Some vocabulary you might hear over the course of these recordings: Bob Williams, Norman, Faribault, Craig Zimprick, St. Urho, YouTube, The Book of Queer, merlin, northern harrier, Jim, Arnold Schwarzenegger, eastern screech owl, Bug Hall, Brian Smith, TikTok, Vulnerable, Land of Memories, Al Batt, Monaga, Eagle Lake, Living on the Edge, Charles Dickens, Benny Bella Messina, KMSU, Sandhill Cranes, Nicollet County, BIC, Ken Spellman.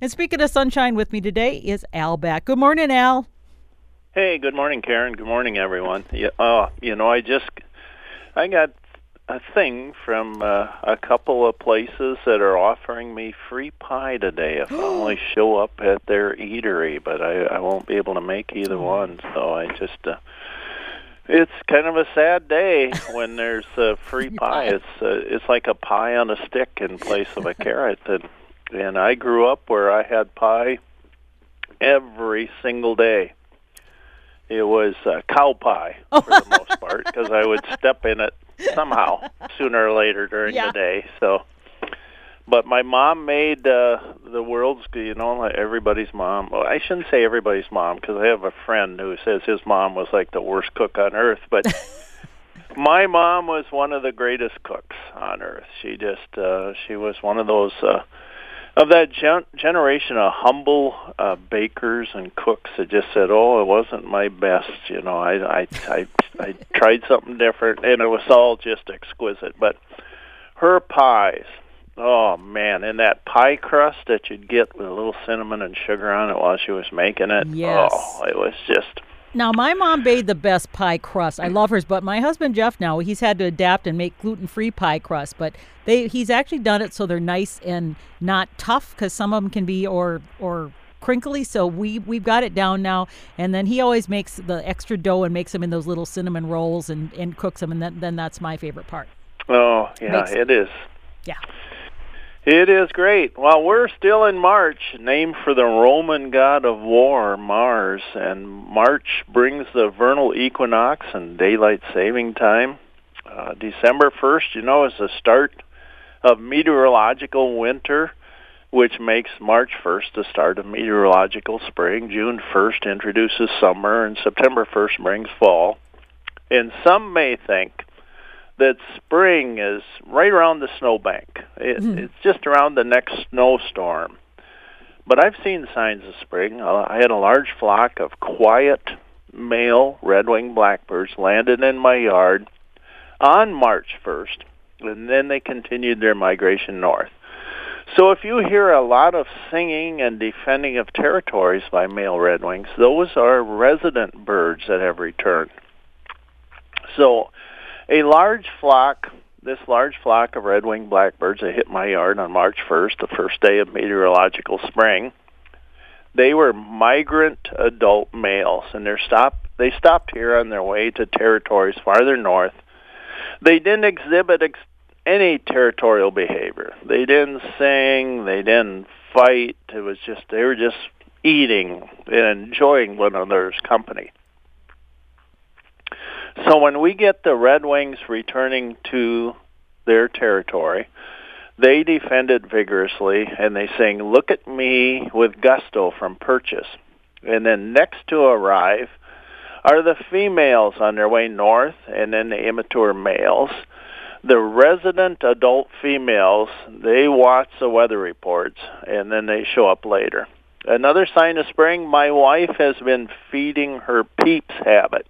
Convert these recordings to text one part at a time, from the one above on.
And speaking of sunshine, with me today is Al Batt. Good morning, Al. Hey, good morning, Karen. Good morning, everyone. Yeah, I got a thing from a couple of places that are offering me free pie today if I only show up at their eatery, but I won't be able to make either one, so I just... It's kind of a sad day when there's free pie. It's like a pie on a stick in place of a carrot. And I grew up where I had pie every single day. It was cow pie for the most part because I would step in it somehow sooner or later during the day. So, but my mom made the world's, you know, everybody's mom. Well, I shouldn't say everybody's mom because I have a friend who says his mom was like the worst cook on earth. But my mom was one of the greatest cooks on earth. She just, she was one of those, of that generation of humble bakers and cooks that just said, oh, it wasn't my best. You know, I tried something different, and it was all just exquisite. But her pies... Oh, man, and that pie crust that you'd get with a little cinnamon and sugar on it while she was making it. Yes. Oh, it was just... Now, my mom made the best pie crust. I love hers, but my husband, Jeff, now, he's had to adapt and make gluten-free pie crust, but he's actually done it so they're nice and not tough, because some of them can be or crinkly, so we've got it down now. And then he always makes the extra dough and makes them in those little cinnamon rolls and cooks them, and then that's my favorite part. Oh, yeah, it is. Yeah. It is great. Well, we're still in March, named for the Roman god of war, Mars, and March brings the vernal equinox and daylight saving time. December 1st, you know, is the start of meteorological winter, which makes March 1st the start of meteorological spring. June 1st introduces summer, and September 1st brings fall. And some may think that spring is right around the snowbank. It's just around the next snowstorm. But I've seen signs of spring. I had a large flock of quiet male red-winged blackbirds landed in my yard on March 1st, and then they continued their migration north. So if you hear a lot of singing and defending of territories by male red-wings, those are resident birds that have returned. So... This large flock of red-winged blackbirds that hit my yard on March 1st, the first day of meteorological spring, they were migrant adult males, and they stopped here on their way to territories farther north. They didn't exhibit any territorial behavior. They didn't sing. They didn't fight. It was just, they were just eating and enjoying one another's company. So when we get the Red Wings returning to their territory, they defend it vigorously, and they sing, "Look at me" with gusto from Purchase. And then next to arrive are the females on their way north, and then the immature males. The resident adult females, they watch the weather reports, and then they show up later. Another sign of spring, my wife has been feeding her Peeps habit.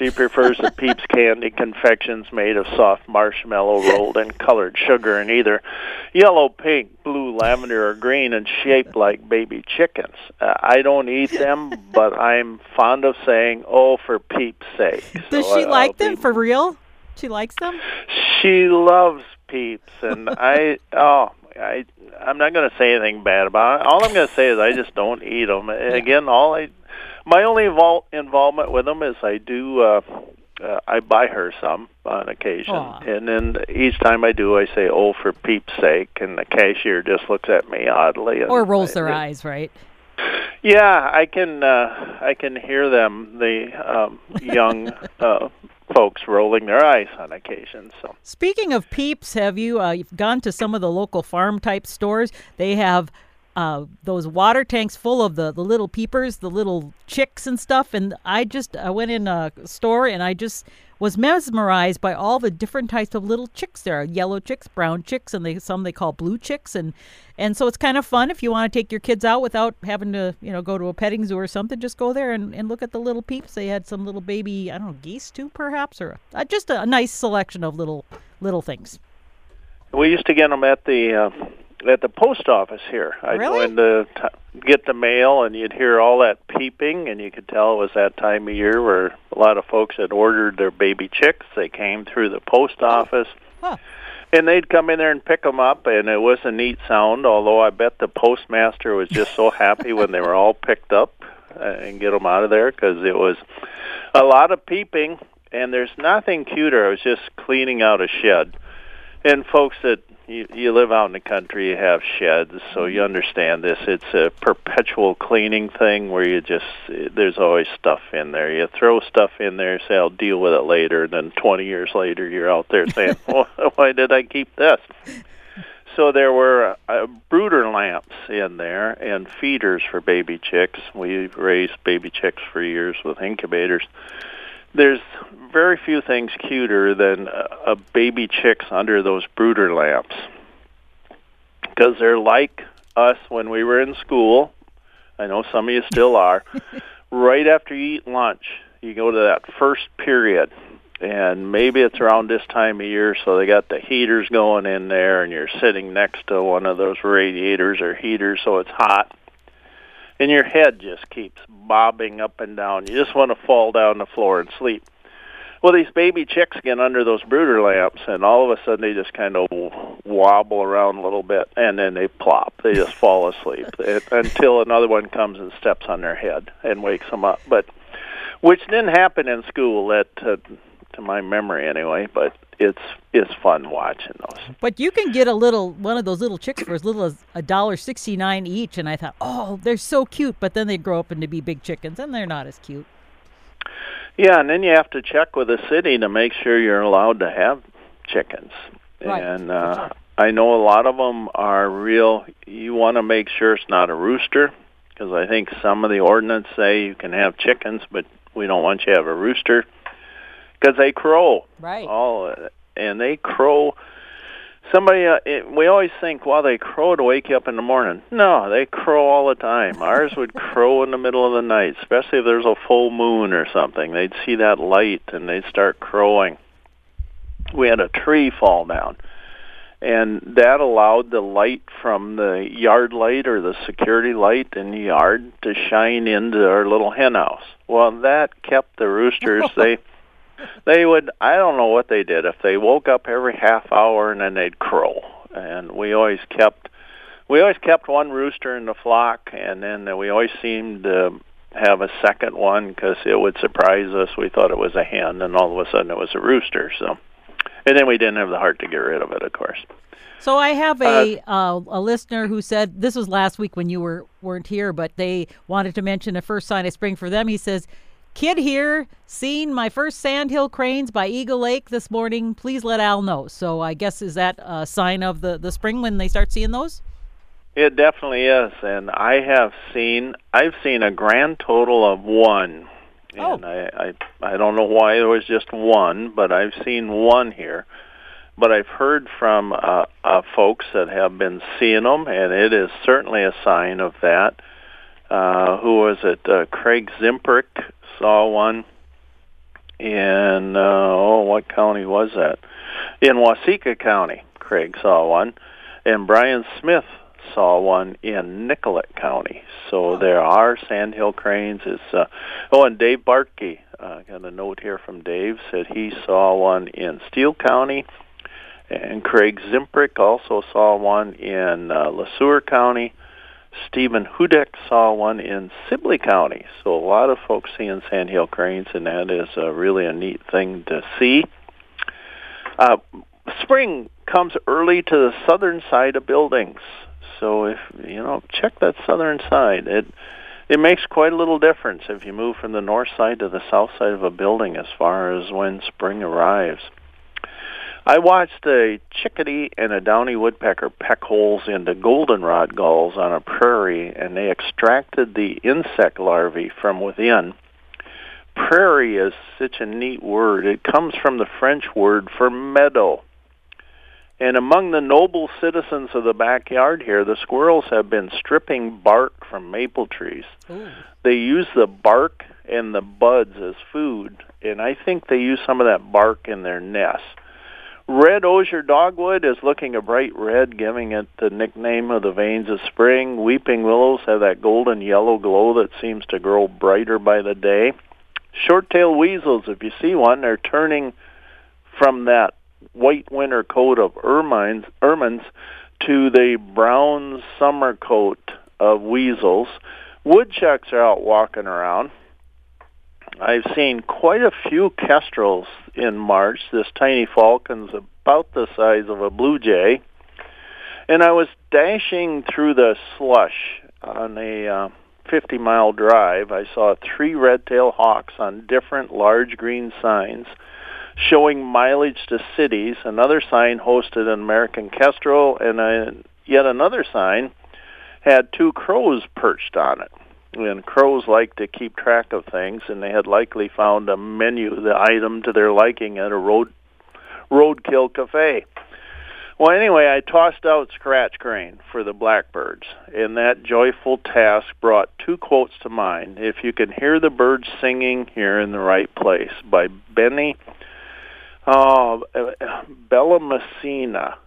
She prefers the Peeps candy confections made of soft marshmallow rolled in colored sugar in either yellow, pink, blue, lavender, or green, and shaped like baby chickens. I don't eat them, but I'm fond of saying, oh, for Peeps' sake. Does she like them for real? She likes them? She loves Peeps, and I'm not going to say anything bad about it. All I'm going to say is I just don't eat them. And again, my only involvement with them is I do, I buy her some on occasion. Aww. And then each time I do, I say, oh, for Peep's sake, and the cashier just looks at me oddly. And or rolls their eyes, right? Yeah, I can hear them, the young folks rolling their eyes on occasion. So, speaking of Peeps, have you you've gone to some of the local farm-type stores? They have... those water tanks full of the little peepers, the little chicks and stuff. And I went in a store and I just was mesmerized by all the different types of little chicks. There are yellow chicks, brown chicks, and some they call blue chicks. And so it's kind of fun if you want to take your kids out without having to, you know, go to a petting zoo or something. Just go there and look at the little Peeps. They had some little baby, I don't know, geese too, perhaps, or just a nice selection of little things. We used to get them at the... at the post office here. I'd really? Go in to get the mail, and you'd hear all that peeping, and you could tell it was that time of year where a lot of folks had ordered their baby chicks. They came through the post office, huh. And they'd come in there and pick them up, and it was a neat sound, although I bet the postmaster was just so happy when they were all picked up and get them out of there, because it was a lot of peeping, and there's nothing cuter. I was just cleaning out a shed. And folks that you live out in the country, you have sheds, so you understand this. It's a perpetual cleaning thing where you just, there's always stuff in there. You throw stuff in there, say, I'll deal with it later, and then 20 years later you're out there saying, well, why did I keep this? So there were brooder lamps in there and feeders for baby chicks. We've raised baby chicks for years with incubators. There's very few things cuter than a baby chicks under those brooder lamps, because they're like us when we were in school. I know some of you still are. Right after you eat lunch, you go to that first period, and maybe it's around this time of year, so they got the heaters going in there, and you're sitting next to one of those radiators or heaters, so it's hot. And your head just keeps bobbing up and down. You just want to fall down the floor and sleep. Well, these baby chicks get under those brooder lamps, and all of a sudden they just kind of wobble around a little bit, and then they plop. They just fall asleep until another one comes and steps on their head and wakes them up. But which didn't happen in school, to my memory anyway, but it's fun watching those. But you can get one of those little chicks for as little as $1.69 each, and I thought, oh, they're so cute, but then they grow up into be big chickens, and they're not as cute. Yeah, and then you have to check with the city to make sure you're allowed to have chickens. Right. And I know a lot of them are real. You want to make sure it's not a rooster, because I think some of the ordinance say you can have chickens, but we don't want you to have a rooster. Because they crow, right? And they crow. Somebody, we always think, well, they crow to wake you up in the morning. No, they crow all the time. Ours would crow in the middle of the night, especially if there's a full moon or something. They'd see that light and they'd start crowing. We had a tree fall down, and that allowed the light from the yard light or the security light in the yard to shine into our little hen house. Well, that kept the roosters. They would, I don't know what they did, if they woke up every half hour and then they'd crow. And we always kept one rooster in the flock, and then we always seemed to have a second one because it would surprise us. We thought it was a hen, and all of a sudden it was a rooster. So, and then we didn't have the heart to get rid of it, of course. So I have a listener who said, this was last week when you weren't here, but they wanted to mention the first sign of spring for them. He says, kid here, seen my first sandhill cranes by Eagle Lake this morning. Please let Al know. So I guess, is that a sign of the spring when they start seeing those? It definitely is. And I've seen a grand total of one. Oh. And I don't know why there was just one, but I've seen one here. But I've heard from folks that have been seeing them, and it is certainly a sign of that. Who was it? Craig Zimprick saw one in, what county was that? In Waseca County, Craig saw one. And Brian Smith saw one in Nicollet County. So there are sandhill cranes. And Dave Bartke, got a note here from Dave, said he saw one in Steele County. And Craig Zimprick also saw one in LeSueur County. Stephen Hudek saw one in Sibley County. So a lot of folks seeing sandhill cranes, and that is really a neat thing to see. Spring comes early to the southern side of buildings. So if check that southern side. It makes quite a little difference if you move from the north side to the south side of a building as far as when spring arrives. I watched a chickadee and a downy woodpecker peck holes into goldenrod galls on a prairie, and they extracted the insect larvae from within. Prairie is such a neat word. It comes from the French word for meadow. And among the noble citizens of the backyard here, the squirrels have been stripping bark from maple trees. Ooh. They use the bark and the buds as food, and I think they use some of that bark in their nests. Red osier dogwood is looking a bright red, giving it the nickname of the veins of spring. Weeping willows have that golden yellow glow that seems to grow brighter by the day. Short-tailed weasels, if you see one, they're turning from that white winter coat of ermines to the brown summer coat of weasels. Woodchucks are out walking around. I've seen quite a few kestrels in March. This tiny falcon's about the size of a blue jay. And I was dashing through the slush on a 50-mile drive. I saw 3 red-tailed hawks on different large green signs showing mileage to cities. Another sign hosted an American kestrel, and yet another sign had 2 crows perched on it. And crows like to keep track of things, and they had likely found a menu, the item to their liking, at a roadkill cafe. Well, anyway, I tossed out scratch grain for the blackbirds, and that joyful task brought 2 quotes to mind. If you can hear the birds singing, you're in the right place, by Benny Bella Messina.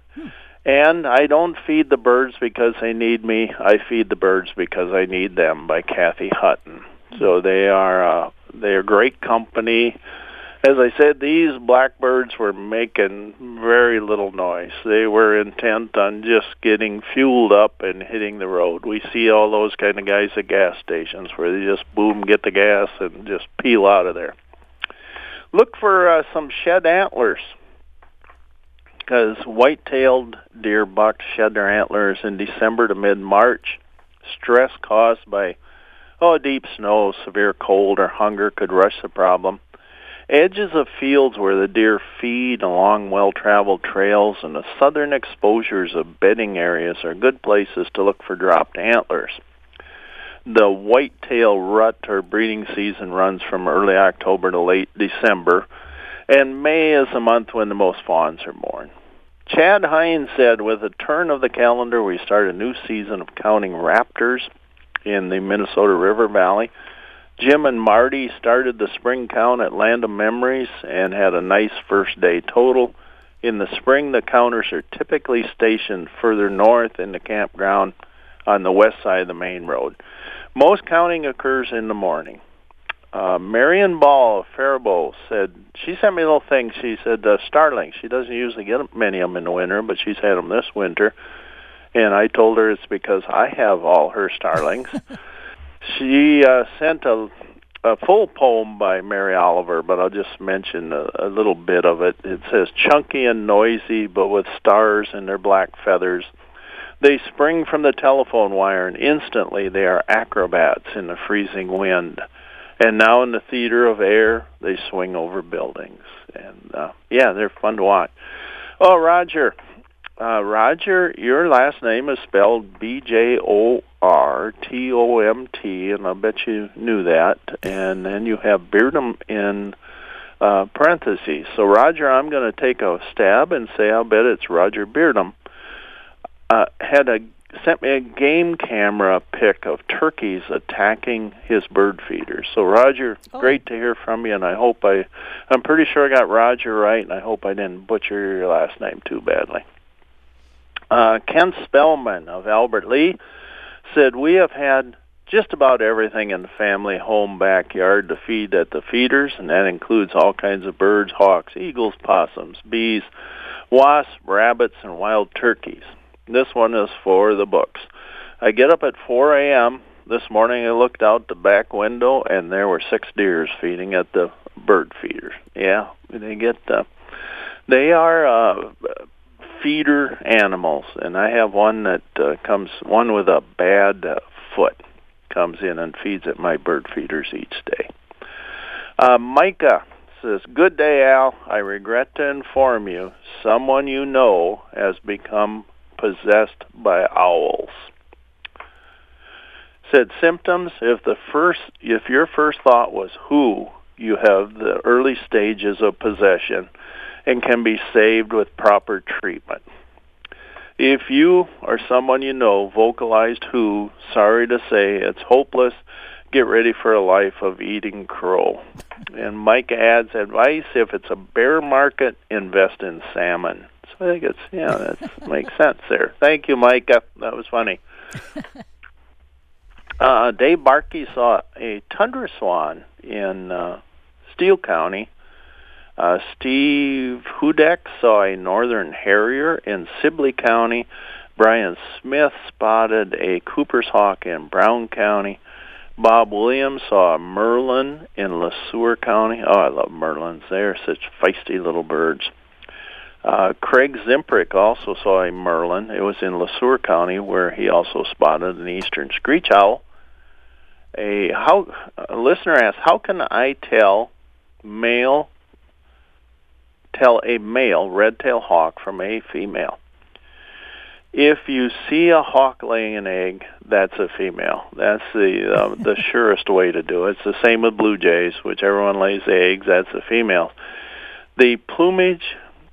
And I don't feed the birds because they need me. I feed the birds because I need them, by Kathy Hutton. So they are great company. As I said, these blackbirds were making very little noise. They were intent on just getting fueled up and hitting the road. We see all those kind of guys at gas stations where they just boom, get the gas, and just peel out of there. Look for some shed antlers, because white-tailed deer bucks shed their antlers in December to mid-March. Stress caused by deep snow, severe cold, or hunger could rush the problem. Edges of fields where the deer feed along well-traveled trails and the southern exposures of bedding areas are good places to look for dropped antlers. The white-tail rut or breeding season runs from early October to late December, and May is the month when the most fawns are born. Chad Hines said, with the turn of the calendar, we start a new season of counting raptors in the Minnesota River Valley. Jim and Marty started the spring count at Land of Memories and had a nice first day total. In the spring, the counters are typically stationed further north in the campground on the west side of the main road. Most counting occurs in the morning. Marion Ball of Faribault said, she sent me a little thing. She said, starlings. She doesn't usually get many of them in the winter, but she's had them this winter. And I told her it's because I have all her starlings. She sent a full poem by Mary Oliver, but I'll just mention a little bit of it. It says, chunky and noisy, but with stars in their black feathers. They spring from the telephone wire, and instantly they are acrobats in the freezing wind. And now in the theater of air, they swing over buildings. And, they're fun to watch. Oh, Roger. Roger, your last name is spelled B-J-O-R-T-O-M-T, and I bet you knew that. And then you have Beardham in parentheses. So, Roger, I'm going to take a stab and say I'll bet it's Roger Beardham. Sent me a game camera pic of turkeys attacking his bird feeders. So, Roger, Great to hear from you, and I'm pretty sure I got Roger right, and I hope I didn't butcher your last name too badly. Ken Spellman of Albert Lee said, we have had just about everything in the family home backyard to feed at the feeders, and that includes all kinds of birds, hawks, eagles, possums, bees, wasps, rabbits, and wild turkeys. This one is for the books. I get up at 4 a.m. this morning. I looked out the back window, and there were 6 deers feeding at the bird feeder. Yeah, they are feeder animals, and I have one that one with a bad foot, comes in and feeds at my bird feeders each day. Micah says, good day, Al. I regret to inform you, someone you know has become possessed by owls. Said symptoms, if your first thought was who, you have the early stages of possession and can be saved with proper treatment. If you or someone you know vocalized who, sorry to say, it's hopeless. get ready for a life of eating crow. And Mike adds advice: if it's a bear market, invest in salmon. So I think it's, yeah, that makes sense there. Thank you, Micah. That was funny. Dave Bartke saw a tundra swan in Steele County. Steve Hudek saw a northern harrier in Sibley County. Brian Smith spotted a Cooper's hawk in Brown County. Bob Williams saw a merlin in LeSueur County. Oh, I love merlins. They're such feisty little birds. Craig Zimprick also saw a merlin. It was in LeSueur County, where he also spotted an eastern screech owl. A listener asked, how can I tell a male red-tailed hawk from a female? If you see a hawk laying an egg, that's a female. That's the surest way to do it. It's the same with blue jays, whichever one lays the eggs, that's a female. The plumage,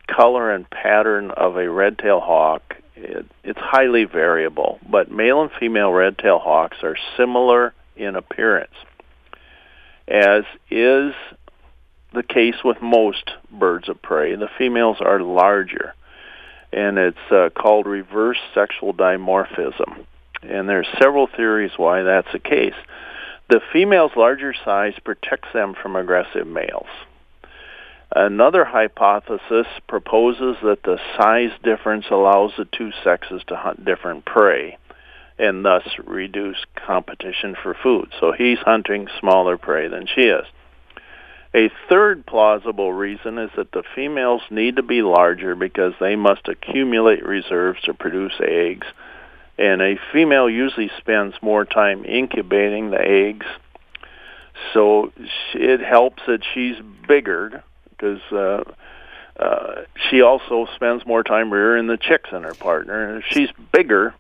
color, and pattern of a red-tailed hawk, it's highly variable, but male and female red-tailed hawks are similar in appearance, as is the case with most birds of prey. The females are larger, and it's called reverse sexual dimorphism. And there's several theories why that's the case. The female's larger size protects them from aggressive males. Another hypothesis proposes that the size difference allows the two sexes to hunt different prey and thus reduce competition for food. So he's hunting smaller prey than she is. A third plausible reason is that the females need to be larger because they must accumulate reserves to produce eggs, and a female usually spends more time incubating the eggs, so it helps that she's bigger because she also spends more time rearing the chicks than her partner. And if she's bigger,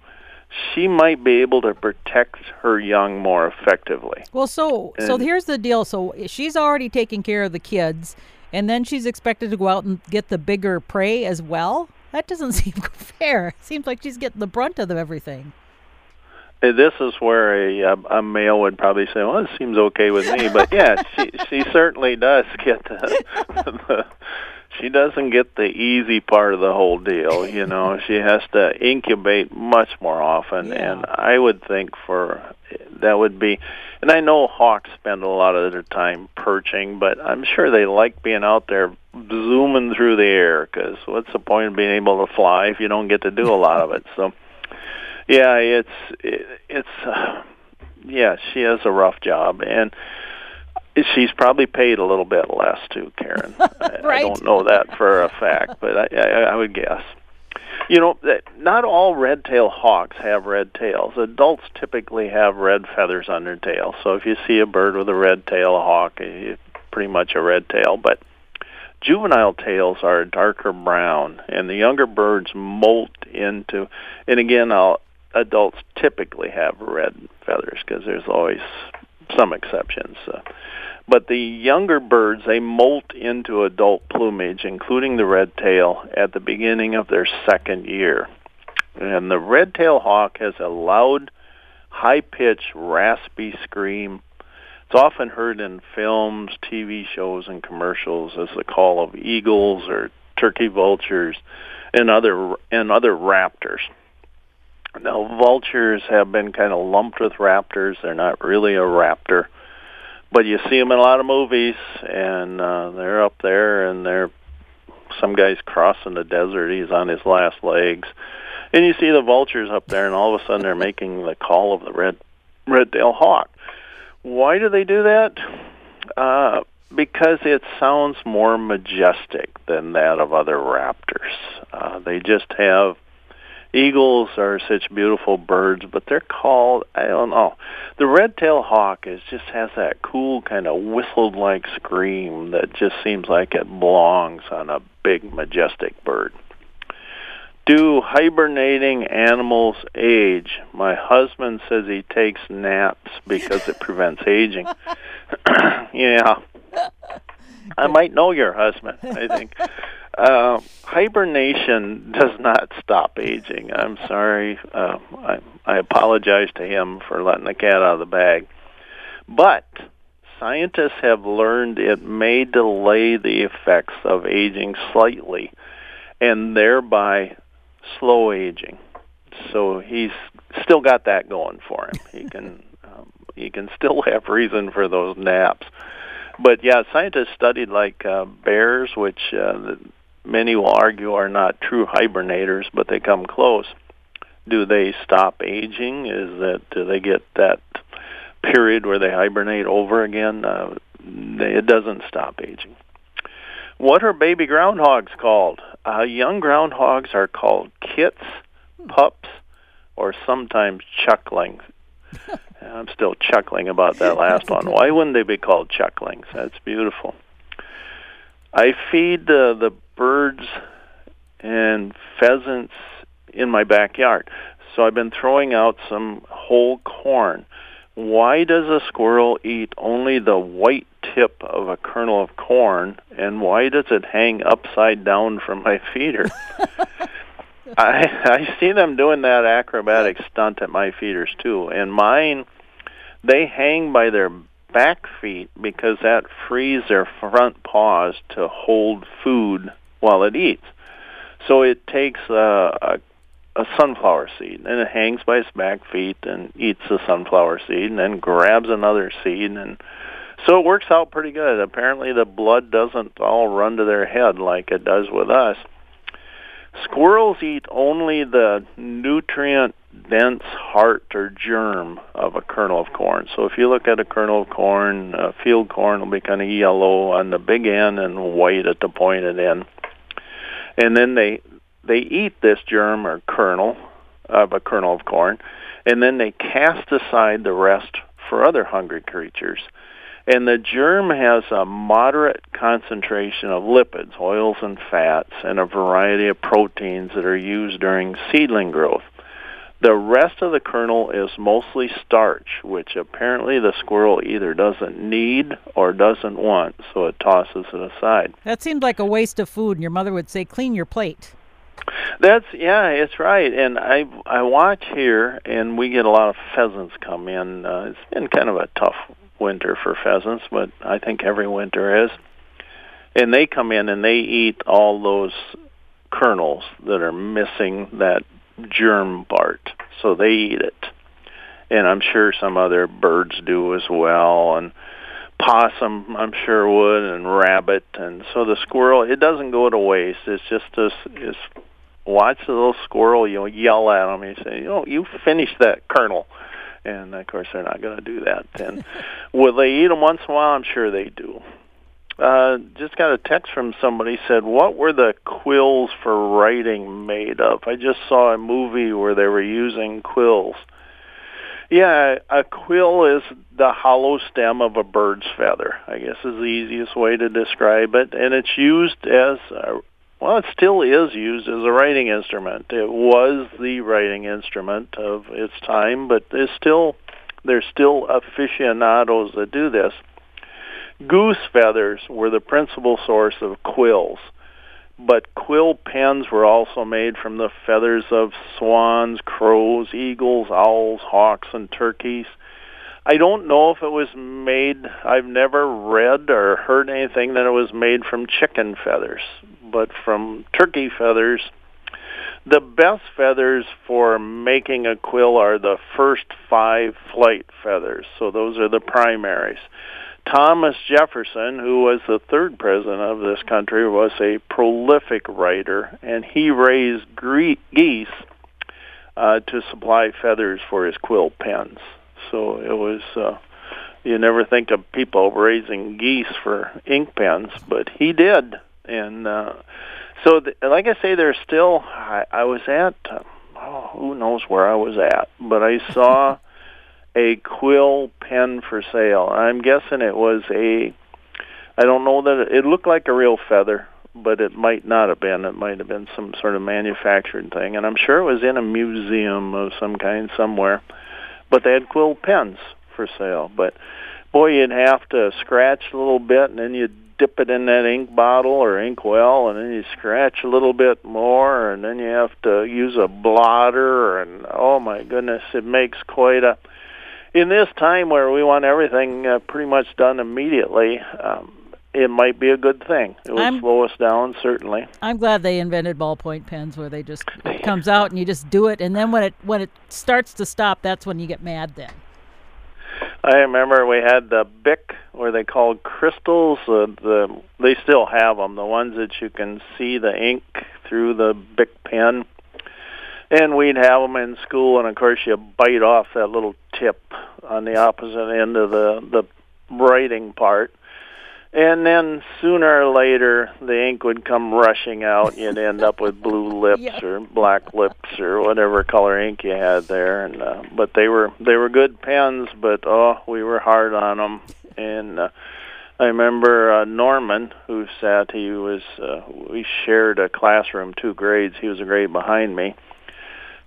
she might be able to protect her young more effectively. Well, so here's the deal. So she's already taking care of the kids, and then she's expected to go out and get the bigger prey as well? That doesn't seem fair. It seems like she's getting the brunt of everything. This is where a male would probably say, well, it seems okay with me. But, yeah, she certainly does get the she doesn't get the easy part of the whole deal, you know. She has to incubate much more often, yeah. And I would think that would be, and I know hawks spend a lot of their time perching, but I'm sure they like being out there zooming through the air, because what's the point of being able to fly if you don't get to do a lot of it? So, yeah, yeah, she has a rough job, and she's probably paid a little bit less, too, Karen. Right. I don't know that for a fact, but I would guess. You know, not all red-tailed hawks have red tails. Adults typically have red feathers on their tail. So if you see a bird with a red tail, a hawk, it's pretty much a red tail. But juvenile tails are a darker brown, and the younger birds molt into, and again, adults typically have red feathers because there's always some exceptions. But the younger birds, they molt into adult plumage, including the red tail, at the beginning of their second year. And the red-tailed hawk has a loud, high-pitched, raspy scream. It's often heard in films, TV shows, and commercials as the call of eagles or turkey vultures and other raptors. Now, vultures have been kind of lumped with raptors. They're not really a raptor. But you see them in a lot of movies, and they're up there, and some guy's crossing the desert. He's on his last legs. And you see the vultures up there, and all of a sudden they're making the call of the red-tailed hawk. Why do they do that? Because it sounds more majestic than that of other raptors. They just have... Eagles are such beautiful birds, but they're called, I don't know. The red-tailed hawk just has that cool kind of whistled-like scream that just seems like it belongs on a big, majestic bird. Do hibernating animals age? My husband says he takes naps because it prevents aging. Yeah. I might know your husband, I think. Hibernation does not stop aging. I'm sorry. I apologize to him for letting the cat out of the bag. But scientists have learned it may delay the effects of aging slightly and thereby slow aging. So he's still got that going for him. He can still have reason for those naps. But, yeah, scientists studied, like, bears, which many will argue are not true hibernators, but they come close. Do they stop aging? Do they get that period where they hibernate over again? It doesn't stop aging. What are baby groundhogs called? Young groundhogs are called kits, pups, or sometimes chucklings. I'm still chuckling about that last one. Why wouldn't they be called chucklings? That's beautiful. I feed the birds and pheasants in my backyard, so I've been throwing out some whole corn. Why does a squirrel eat only the white tip of a kernel of corn, and why does it hang upside down from my feeder? I see them doing that acrobatic stunt at my feeders, too. And mine, they hang by their back feet because that frees their front paws to hold food while it eats. So it takes a sunflower seed, and it hangs by its back feet and eats the sunflower seed and then grabs another seed. And so it works out pretty good. Apparently the blood doesn't all run to their head like it does with us. Squirrels eat only the nutrient-dense heart or germ of a kernel of corn. So if you look at a kernel of corn, field corn will be kind of yellow on the big end and white at the pointed end. And then they eat this germ or kernel of a kernel of corn, and then they cast aside the rest for other hungry creatures. And the germ has a moderate concentration of lipids, oils and fats, and a variety of proteins that are used during seedling growth. The rest of the kernel is mostly starch, which apparently the squirrel either doesn't need or doesn't want, so it tosses it aside. That seemed like a waste of food, and your mother would say, clean your plate. Yeah, it's right. And I watch here, and we get a lot of pheasants come in. It's been kind of a tough winter for pheasants, but I think every winter is. And they come in and they eat all those kernels that are missing that germ part. So they eat it. And I'm sure some other birds do as well. And possum, I'm sure, would, and rabbit. And so the squirrel, it doesn't go to waste. It's just this, it's watch the little squirrel, you yell at them, you say, oh, you finished that kernel. And, of course, they're not going to do that. And will they eat them once in a while? I'm sure they do. Just got a text from somebody said, what were the quills for writing made of? I just saw a movie where they were using quills. Yeah, a quill is the hollow stem of a bird's feather, I guess is the easiest way to describe it. And it's used as a, well, it still is used as a writing instrument. It was the writing instrument of its time, but there's still aficionados that do this. Goose feathers were the principal source of quills, but quill pens were also made from the feathers of swans, crows, eagles, owls, hawks, and turkeys. I don't know if it was made, I've never read or heard anything that it was made from chicken feathers, but from turkey feathers. The best feathers for making a quill are the first 5 flight feathers, so those are the primaries. Thomas Jefferson, who was the 3rd president of this country, was a prolific writer, and he raised geese to supply feathers for his quill pens. So it was, you never think of people raising geese for ink pens, but he did. And so, like I say, there's still, I was at, who knows where I was at, but I saw a quill pen for sale. I'm guessing it was I don't know that it looked like a real feather, but it might not have been. It might have been some sort of manufactured thing. And I'm sure it was in a museum of some kind somewhere. But they had quill pens for sale. But, boy, you'd have to scratch a little bit, and then you'd dip it in that ink bottle or ink well, and then you scratch a little bit more, and then you have to use a blotter. And, oh, my goodness, it makes quite a... in this time where we want everything pretty much done immediately, it might be a good thing. It would slow us down, certainly. I'm glad they invented ballpoint pens where they just it comes out and you just do it, and then when it starts to stop, that's when you get mad then. I remember we had the BIC, or they called crystals. They still have them, the ones that you can see the ink through the BIC pen. And we'd have them in school, and, of course, you bite off that little tip on the opposite end of the writing part. And then sooner or later, the ink would come rushing out. You'd end up with blue lips or black lips or whatever color ink you had there. And but they were good pens, but, oh, we were hard on them. And I remember Norman, who sat, we shared a classroom, 2 grades. He was a grade behind me.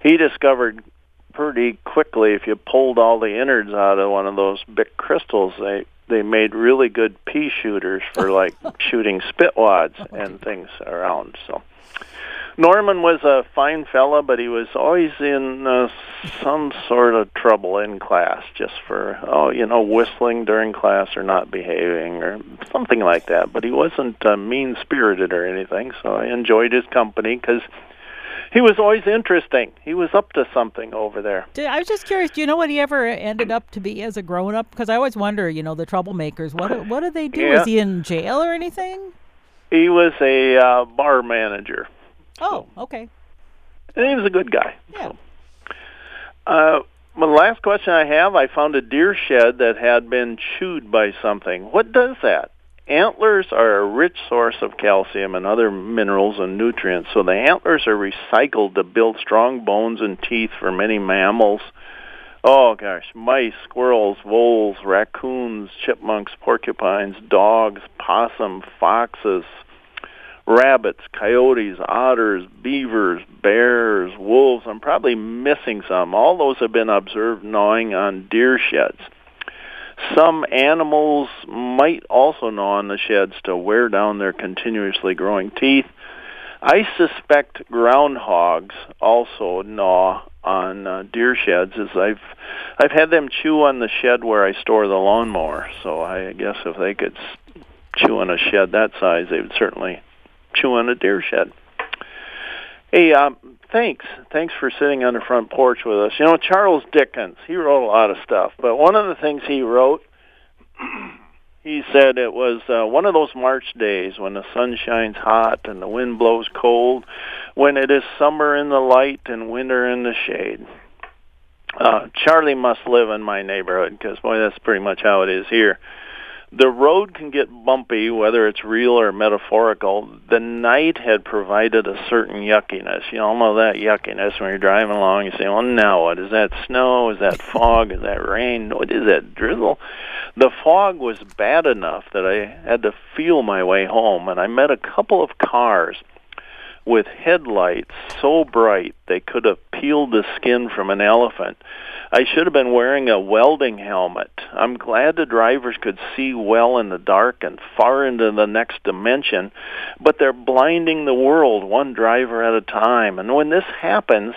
He discovered pretty quickly if you pulled all the innards out of one of those BIC crystals, they made really good pea shooters for, like, shooting spitwads and things around. So Norman was a fine fella, but he was always in some sort of trouble in class just for, whistling during class or not behaving or something like that. But he wasn't mean-spirited or anything, so I enjoyed his company because he was always interesting. He was up to something over there. I was just curious, do you know what he ever ended up to be as a grown-up? Because I always wonder, the troublemakers, what do they do? Yeah. Is he in jail or anything? He was a bar manager. Oh, okay. And he was a good guy. Yeah. My last question I have, I found a deer shed that had been chewed by something. What does that? Antlers are a rich source of calcium and other minerals and nutrients, so the antlers are recycled to build strong bones and teeth for many mammals. Oh, gosh, mice, squirrels, voles, raccoons, chipmunks, porcupines, dogs, possum, foxes, rabbits, coyotes, otters, beavers, bears, wolves. I'm probably missing some. All those have been observed gnawing on deer sheds. Some animals might also gnaw on the sheds to wear down their continuously growing teeth. I suspect groundhogs also gnaw on deer sheds, as I've had them chew on the shed where I store the lawnmower. So I guess if they could chew on a shed that size, they would certainly chew on a deer shed. Hey, thanks for sitting on the front porch with us. Charles Dickens, he wrote a lot of stuff, but one of the things he wrote, he said it was one of those March days when the sun shines hot and the wind blows cold, when it is summer in the light and winter in the shade. Charlie must live in my neighborhood, because, boy, that's pretty much how it is here. The road can get bumpy, whether it's real or metaphorical. The night had provided a certain yuckiness. You all know that yuckiness when you're driving along. You say, well, now what? Is that snow? Is that fog? Is that rain? What is that drizzle? The fog was bad enough that I had to feel my way home, and I met a couple of cars with headlights so bright they could have peeled the skin from an elephant. I should have been wearing a welding helmet. I'm glad the drivers could see well in the dark and far into the next dimension, but they're blinding the world one driver at a time. And when this happens,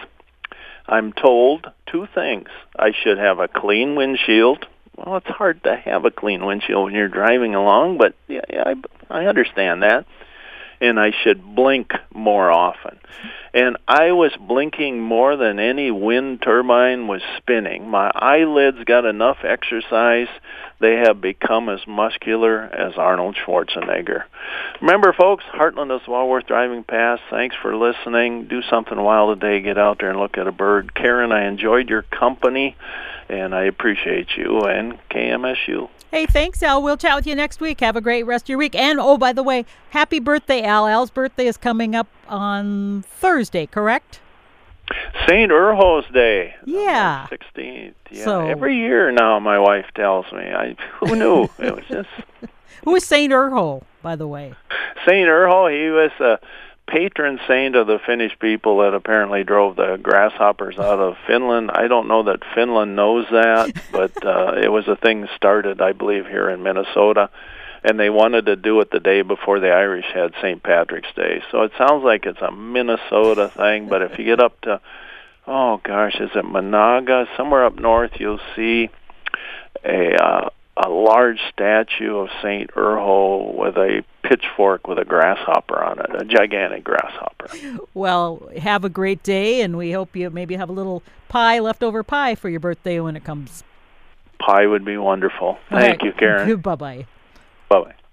I'm told two things. I should have a clean windshield. Well, it's hard to have a clean windshield when you're driving along, but yeah, I understand that. And I should blink more often. And I was blinking more than any wind turbine was spinning. My eyelids got enough exercise. They have become as muscular as Arnold Schwarzenegger. Remember, folks, Heartland is well worth driving past. Thanks for listening. Do something wild today. Get out there and look at a bird. Karen, I enjoyed your company, and I appreciate you and KMSU. Hey, thanks, Al. We'll chat with you next week. Have a great rest of your week. And, oh, by the way, happy birthday, Al. Al's birthday is coming up on Thursday, correct? St. Urho's Day. Yeah. 16th. Yeah. So, every year now, my wife tells me. Who knew? It was just... Who is St. Urho, by the way? St. Urho, he was a patron saint of the Finnish people that apparently drove the grasshoppers out of Finland. I don't know that Finland knows that, but it was a thing started, I believe, here in Minnesota, and they wanted to do it the day before the Irish had St. Patrick's Day. So it sounds like it's a Minnesota thing, but if you get up to, oh gosh, is it Monaga? Somewhere up north you'll see a large statue of Saint Erho with a pitchfork with a grasshopper on it, a gigantic grasshopper. Well, have a great day, and we hope you maybe have a little leftover pie for your birthday when it comes. Pie would be wonderful. Thank you, Karen. Bye-bye. Bye-bye.